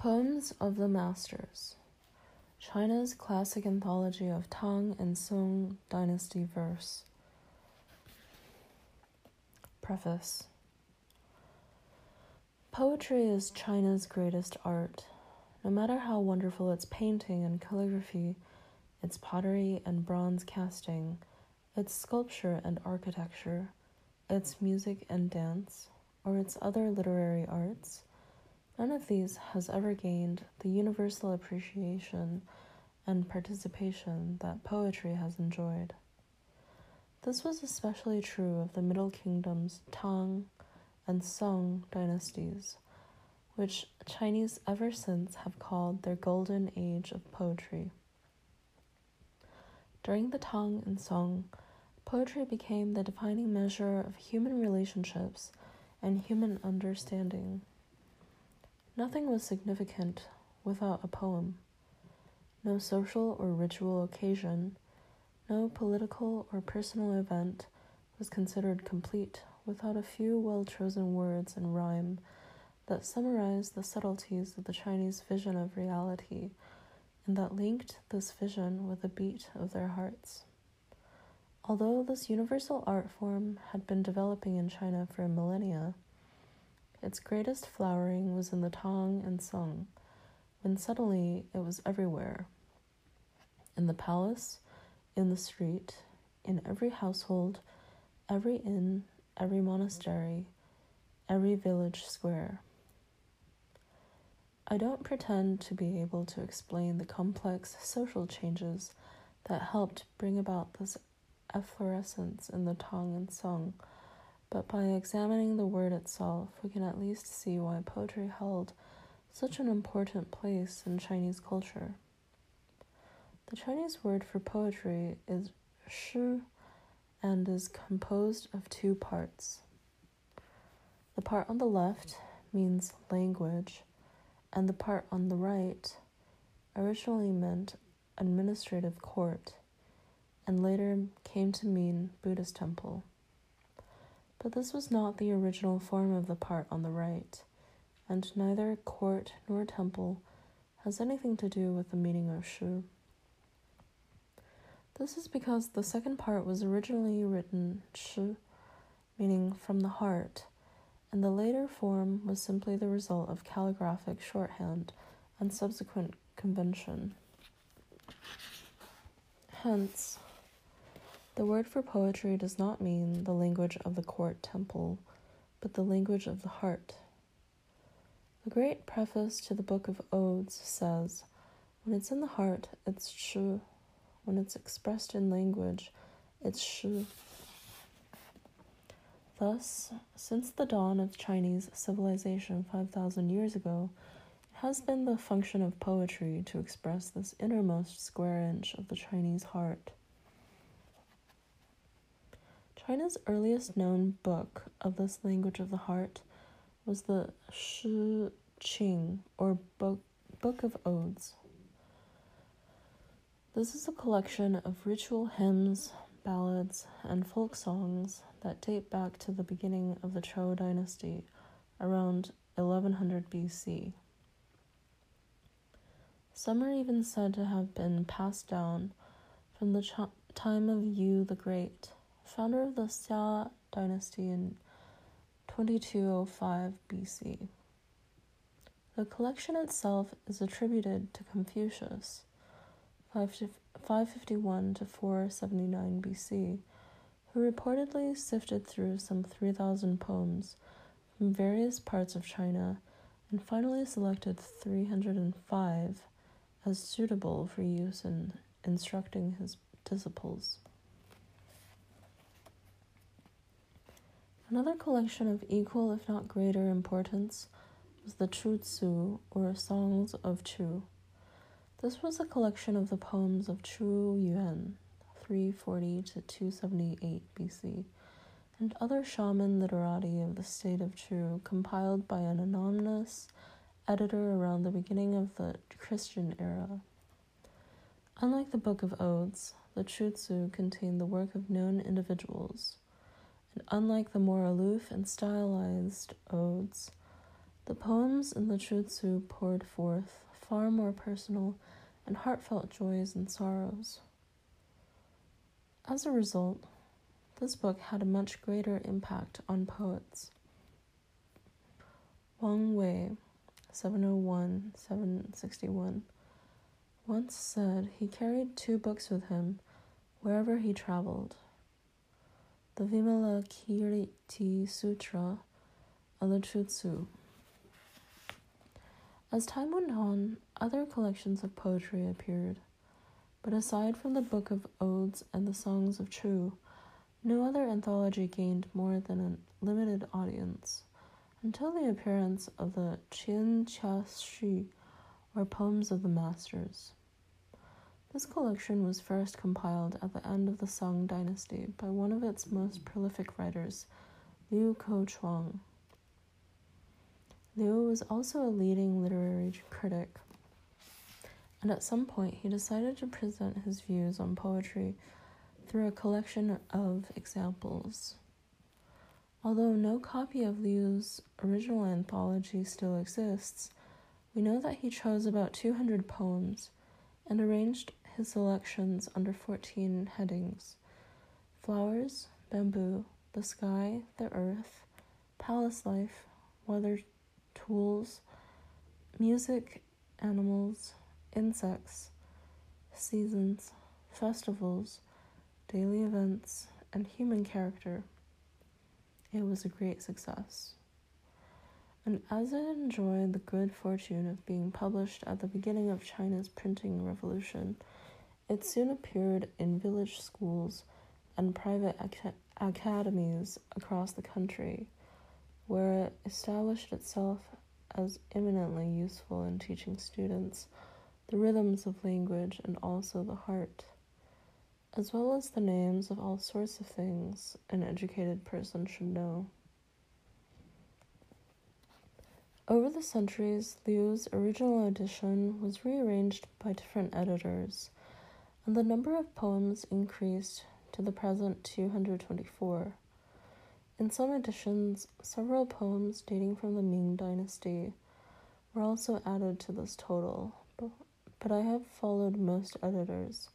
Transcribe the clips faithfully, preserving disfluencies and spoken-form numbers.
Poems of the Masters, China's classic anthology of Tang and Song dynasty verse. Preface. Poetry is China's greatest art. No matter how wonderful its painting and calligraphy, its pottery and bronze casting, its sculpture and architecture, its music and dance, or its other literary arts, none of these has ever gained the universal appreciation and participation that poetry has enjoyed. This was especially true of the Middle Kingdom's Tang and Song dynasties, which Chinese ever since have called their golden age of poetry. During the Tang and Song, poetry became the defining measure of human relationships and human understanding. Nothing was significant without a poem. No social or ritual occasion, no political or personal event was considered complete without a few well-chosen words and rhyme that summarized the subtleties of the Chinese vision of reality and that linked this vision with the beat of their hearts. Although this universal art form had been developing in China for millennia, its greatest flowering was in the Tang and Song, when suddenly it was everywhere. In the palace, in the street, in every household, every inn, every monastery, every village square. I don't pretend to be able to explain the complex social changes that helped bring about this efflorescence in the Tang and Song, but by examining the word itself, we can at least see why poetry held such an important place in Chinese culture. The Chinese word for poetry is shi and is composed of two parts. The part on the left means language, and the part on the right originally meant administrative court, and later came to mean Buddhist temple. But this was not the original form of the part on the right, and neither court nor temple has anything to do with the meaning of shu. This is because the second part was originally written shi, meaning from the heart, and the later form was simply the result of calligraphic shorthand and subsequent convention. Hence, the word for poetry does not mean the language of the court temple, but the language of the heart. The great preface to the Book of Odes says, when it's in the heart, it's shu. When it's expressed in language, it's shu. Thus, since the dawn of Chinese civilization five thousand years ago, it has been the function of poetry to express this innermost square inch of the Chinese heart. China's earliest known book of this language of the heart was the Shi Qing, or Book, Book of Odes. This is a collection of ritual hymns, ballads, and folk songs that date back to the beginning of the Zhou Dynasty, around eleven hundred B C. Some are even said to have been passed down from the ch- time of Yu the Great, founder of the Xia dynasty in twenty-two oh five B C. The collection itself is attributed to Confucius, five fifty-one to four seventy-nine B C, who reportedly sifted through some three thousand poems from various parts of China and finally selected three hundred five as suitable for use in instructing his disciples. Another collection of equal, if not greater, importance was the Chutsu, or Songs of Chu. This was a collection of the poems of Chu-Yuan, three forty to two seventy-eight B C, and other shaman literati of the state of Chu, compiled by an anonymous editor around the beginning of the Christian era. Unlike the Book of Odes, the Chutsu contained the work of known individuals, and unlike the more aloof and stylized odes, The poems in the Chutsu poured forth far more personal and heartfelt joys and sorrows. As a result, this book had a much greater impact on poets. Wang Wei, seven oh one to seven sixty-one, once said he carried two books with him wherever he traveled: the Vimala Kiriti Sutra and the Chutsu. As time went on, other collections of poetry appeared, but aside from the Book of Odes and the Songs of Chu, no other anthology gained more than a limited audience, until the appearance of the Qin Cha Shi, or Poems of the Masters. This collection was first compiled at the end of the Song dynasty by one of its most prolific writers, Liu Ko Chuang. Liu was also a leading literary critic, and at some point he decided to present his views on poetry through a collection of examples. Although no copy of Liu's original anthology still exists, we know that he chose about two hundred poems and arranged his selections under fourteen headings: flowers, bamboo, the sky, the earth, palace life, weather tools, music, animals, insects, seasons, festivals, daily events, and human character. It was a great success. And as it enjoyed the good fortune of being published at the beginning of China's printing revolution, it soon appeared in village schools and private ac- academies across the country, where it established itself as eminently useful in teaching students the rhythms of language and also the heart, as well as the names of all sorts of things an educated person should know. Over the centuries, Liu's original edition was rearranged by different editors, and the number of poems increased to the present two hundred twenty-four. In some editions, several poems dating from the Ming Dynasty were also added to this total, but I have followed most editors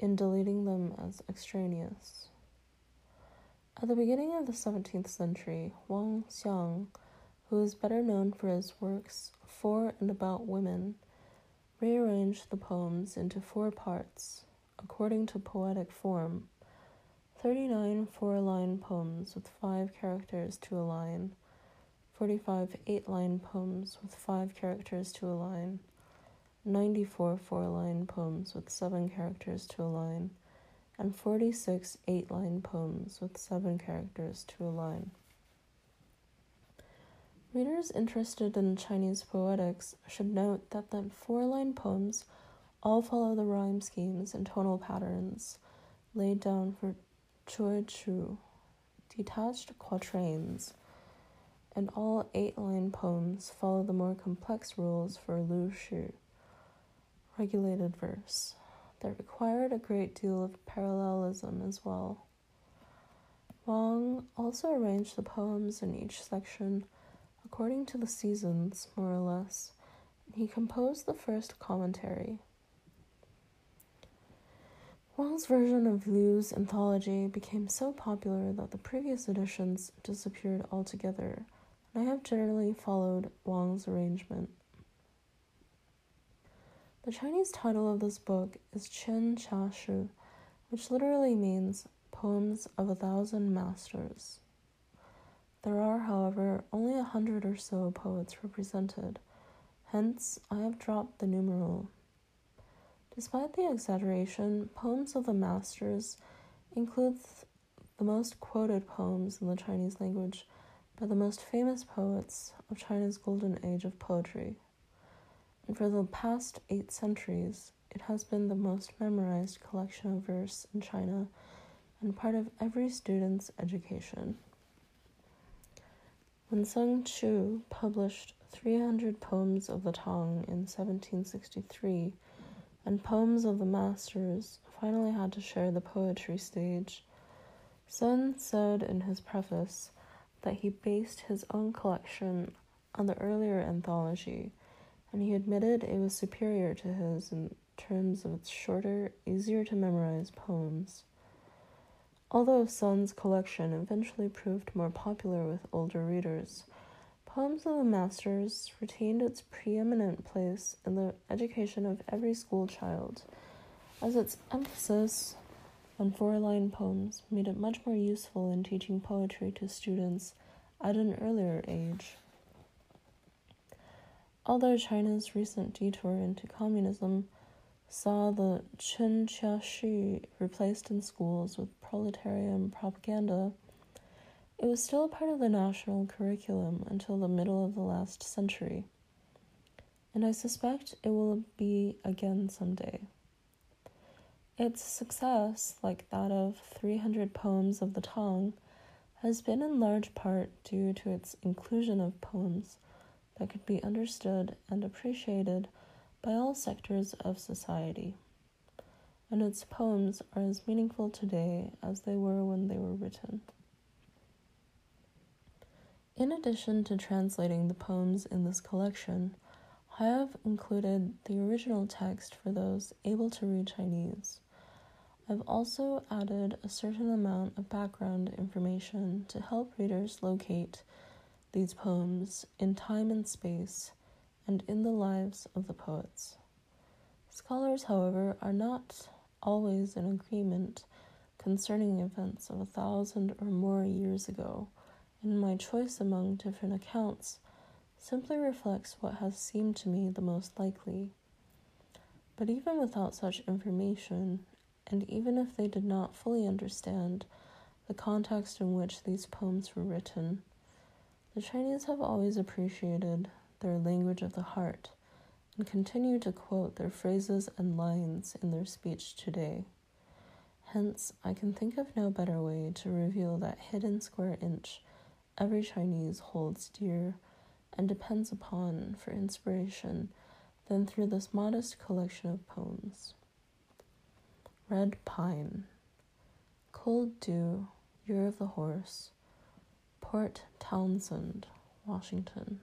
in deleting them as extraneous. At the beginning of the seventeenth century, Wang Xiang, who is better known for his works for and about women, rearranged the poems into four parts, according to poetic form: thirty-nine four-line poems with five characters to a line, forty-five eight-line poems with five characters to a line, ninety-four four-line poems with seven characters to a line, and forty-six eight-line poems with seven characters to a line. Readers interested in Chinese poetics should note that the four-line poems all follow the rhyme schemes and tonal patterns laid down for jueju, detached quatrains, and all eight-line poems follow the more complex rules for lüshi, regulated verse, that required a great deal of parallelism as well. Wang also arranged the poems in each section according to the seasons, more or less, and he composed the first commentary. Wang's version of Liu's anthology became so popular that the previous editions disappeared altogether, and I have generally followed Wang's arrangement. The Chinese title of this book is Chen Cha Shu, which literally means Poems of a Thousand Masters. There are, however, only a hundred or so poets represented, hence I have dropped the numeral. Despite the exaggeration, Poems of the Masters includes the most quoted poems in the Chinese language by the most famous poets of China's golden age of poetry. And for the past eight centuries, it has been the most memorized collection of verse in China and part of every student's education. When Sung Chu published three hundred poems of the Tang in seventeen sixty-three, and Poems of the Masters finally had to share the poetry stage, Sun said in his preface that he based his own collection on the earlier anthology, and he admitted it was superior to his in terms of its shorter, easier-to-memorize poems. Although Sun's collection eventually proved more popular with older readers, Poems of the Masters retained its preeminent place in the education of every school child, as its emphasis on four-line poems made it much more useful in teaching poetry to students at an earlier age. Although China's recent detour into communism saw the Chen Cha Shi replaced in schools with proletarian propaganda, it was still part of the national curriculum until the middle of the last century, and I suspect it will be again someday. Its success, like that of three hundred poems of the Tang, has been in large part due to its inclusion of poems that could be understood and appreciated by all sectors of society, and its poems are as meaningful today as they were when they were written. In addition to translating the poems in this collection, I have included the original text for those able to read Chinese. I've also added a certain amount of background information to help readers locate these poems in time and space and in the lives of the poets. Scholars, however, are not always in agreement concerning events of a thousand or more years ago, and my choice among different accounts simply reflects what has seemed to me the most likely. But even without such information, and even if they did not fully understand the context in which these poems were written, the Chinese have always appreciated their language of the heart and continue to quote their phrases and lines in their speech today. Hence, I can think of no better way to reveal that hidden square inch every Chinese holds dear and depends upon for inspiration than through this modest collection of poems. Red Pine, Cold Dew, Year of the Horse, Port Townsend, Washington.